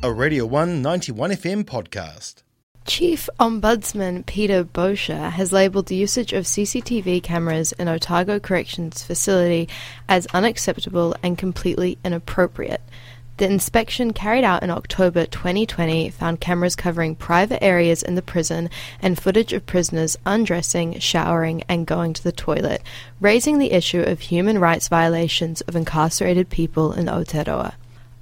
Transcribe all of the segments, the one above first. a Radio One 91FM podcast. Chief Ombudsman Peter Bosher has labelled the usage of CCTV cameras in Otago Corrections facility as unacceptable and completely inappropriate. The inspection carried out in October 2020 found cameras covering private areas in the prison and footage of prisoners undressing, showering and going to the toilet, raising the issue of human rights violations of incarcerated people in Aotearoa.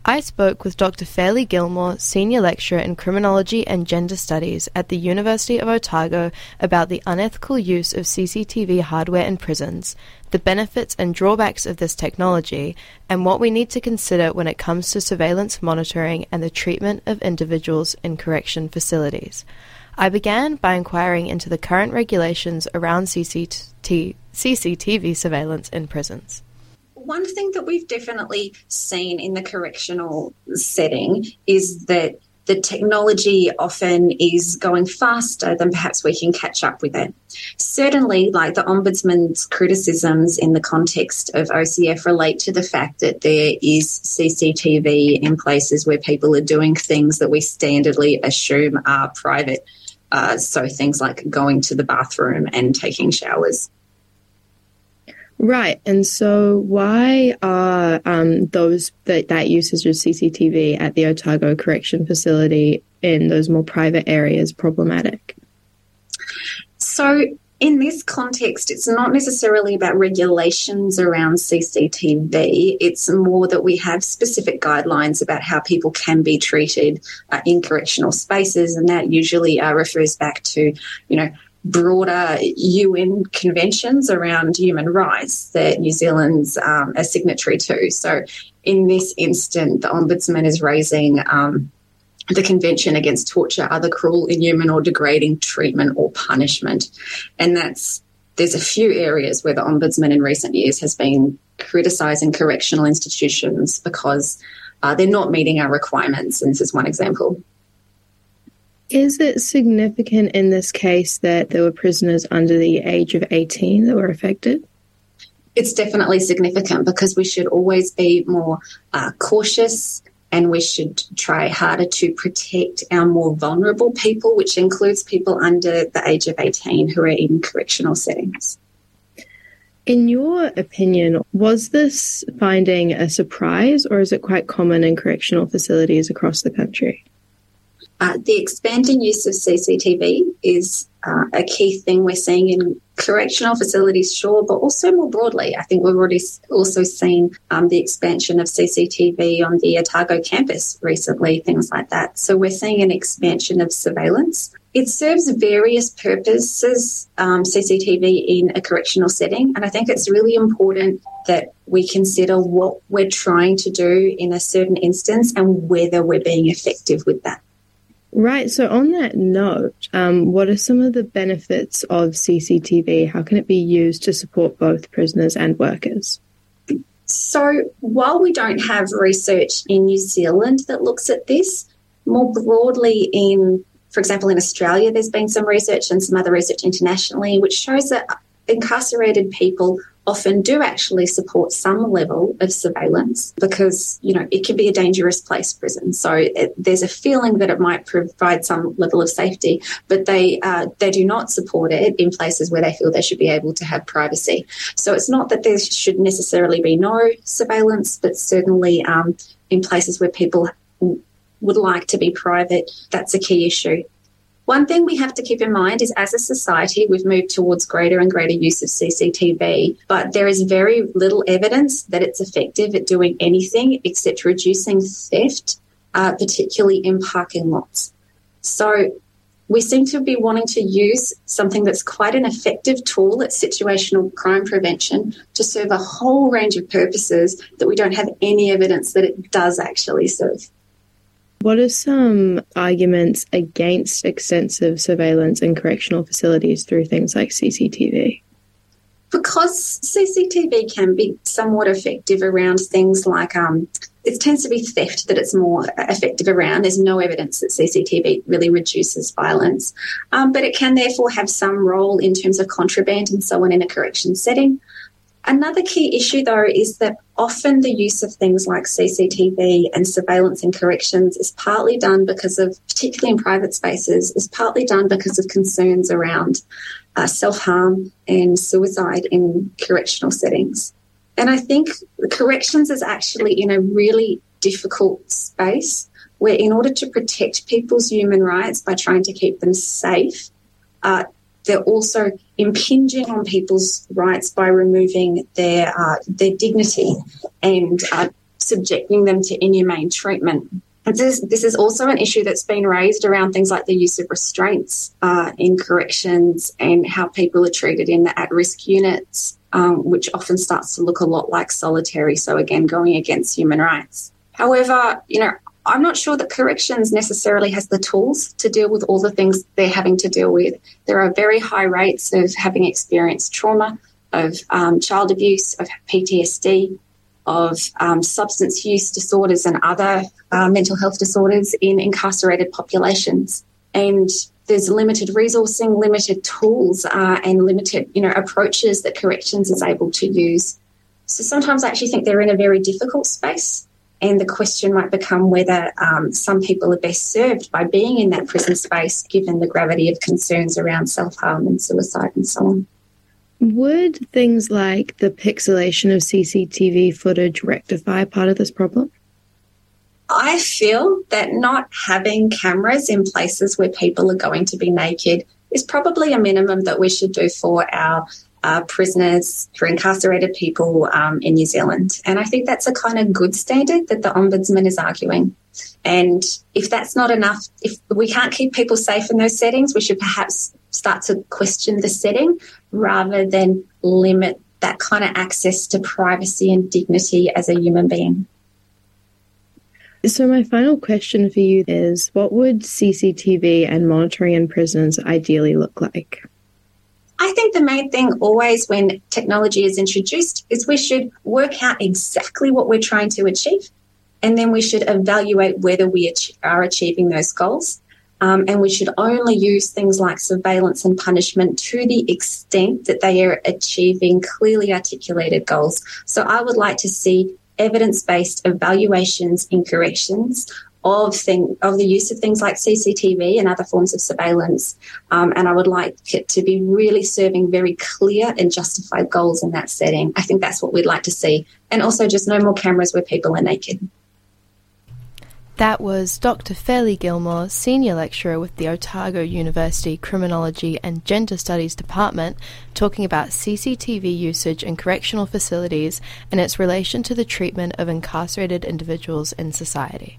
I spoke with Dr Fairleigh Gilmour, Senior Lecturer in Criminology and Gender Studies at the University of Otago, about the unethical use of CCTV hardware in prisons, the benefits and drawbacks of this technology, and what we need to consider when it comes to surveillance monitoring and the treatment of individuals in correction facilities. I began by inquiring into the current regulations around CCTV surveillance in prisons. One thing that we've definitely seen in the correctional setting is that the technology often is going faster than perhaps we can catch up with it. Certainly, like the Ombudsman's criticisms in the context of OCF relate to the fact that there is CCTV in places where people are doing things that we standardly assume are private. So things like going to the bathroom and taking showers. Right, and so why are that usage of CCTV at the Otago Correction Facility in those more private areas problematic? So in this context, it's not necessarily about regulations around CCTV. It's more that we have specific guidelines about how people can be treated in correctional spaces, and that usually refers back to, broader UN conventions around human rights that New Zealand's a signatory to. So in this instance, the Ombudsman is raising the Convention Against Torture, Other Cruel, Inhuman or Degrading Treatment or Punishment. And there's a few areas where the Ombudsman in recent years has been criticising correctional institutions because they're not meeting our requirements, and this is one example. Is it significant in this case that there were prisoners under the age of 18 that were affected? It's definitely significant because we should always be more cautious, and we should try harder to protect our more vulnerable people, which includes people under the age of 18 who are in correctional settings. In your opinion, was this finding a surprise, or is it quite common in correctional facilities across the country? The expanding use of CCTV is a key thing we're seeing in correctional facilities, sure, but also more broadly. I think we've already also seen the expansion of CCTV on the Otago campus recently, things like that. So we're seeing an expansion of surveillance. It serves various purposes, CCTV in a correctional setting, and I think it's really important that we consider what we're trying to do in a certain instance and whether we're being effective with that. Right. So on that note, what are some of the benefits of CCTV? How can it be used to support both prisoners and workers? So while we don't have research in New Zealand that looks at this, more broadly for example, in Australia, there's been some research and some other research internationally, which shows that incarcerated people often do actually support some level of surveillance because, it can be a dangerous place, prison. So there's a feeling that it might provide some level of safety, but they do not support it in places where they feel they should be able to have privacy. So it's not that there should necessarily be no surveillance, but certainly in places where people would like to be private, that's a key issue. One thing we have to keep in mind is, as a society, we've moved towards greater and greater use of CCTV, but there is very little evidence that it's effective at doing anything except reducing theft, particularly in parking lots. So we seem to be wanting to use something that's quite an effective tool at situational crime prevention to serve a whole range of purposes that we don't have any evidence that it does actually serve. What are some arguments against extensive surveillance in correctional facilities through things like CCTV? Because CCTV can be somewhat effective around things like, it tends to be theft that it's more effective around. There's no evidence that CCTV really reduces violence. But it can therefore have some role in terms of contraband and so on in a correction setting. Another key issue, though, is that often the use of things like CCTV and surveillance and corrections is partly done because of, particularly in private spaces, is partly done because of concerns around self-harm and suicide in correctional settings. And I think corrections is actually in a really difficult space where, in order to protect people's human rights by trying to keep them safe, they're also impinging on people's rights by removing their dignity and subjecting them to inhumane treatment. And this is also an issue that's been raised around things like the use of restraints in corrections and how people are treated in the at-risk units, which often starts to look a lot like solitary, so again, going against human rights. However, I'm not sure that corrections necessarily has the tools to deal with all the things they're having to deal with. There are very high rates of having experienced trauma, of child abuse, of PTSD, of substance use disorders and other mental health disorders in incarcerated populations. And there's limited resourcing, limited tools and limited approaches that corrections is able to use. So sometimes I actually think they're in a very difficult space. And the question might become whether some people are best served by being in that prison space, given the gravity of concerns around self-harm and suicide and so on. Would things like the pixelation of CCTV footage rectify part of this problem? I feel that not having cameras in places where people are going to be naked is probably a minimum that we should do for our prisoners, for incarcerated people in New Zealand. And I think that's a kind of good standard that the Ombudsman is arguing. And if that's not enough, if we can't keep people safe in those settings, we should perhaps start to question the setting rather than limit that kind of access to privacy and dignity as a human being. So my final question for you is, what would CCTV and monitoring in prisons ideally look like? I think the main thing always when technology is introduced is we should work out exactly what we're trying to achieve, and then we should evaluate whether we are achieving those goals. And we should only use things like surveillance and punishment to the extent that they are achieving clearly articulated goals. So I would like to see evidence-based evaluations in corrections of the use of things like CCTV and other forms of surveillance. And I would like it to be really serving very clear and justified goals in that setting. I think that's what we'd like to see. And also just no more cameras where people are naked. That was Dr Fairleigh Gilmour, Senior Lecturer with the Otago University Criminology and Gender Studies Department, talking about CCTV usage in correctional facilities and its relation to the treatment of incarcerated individuals in society.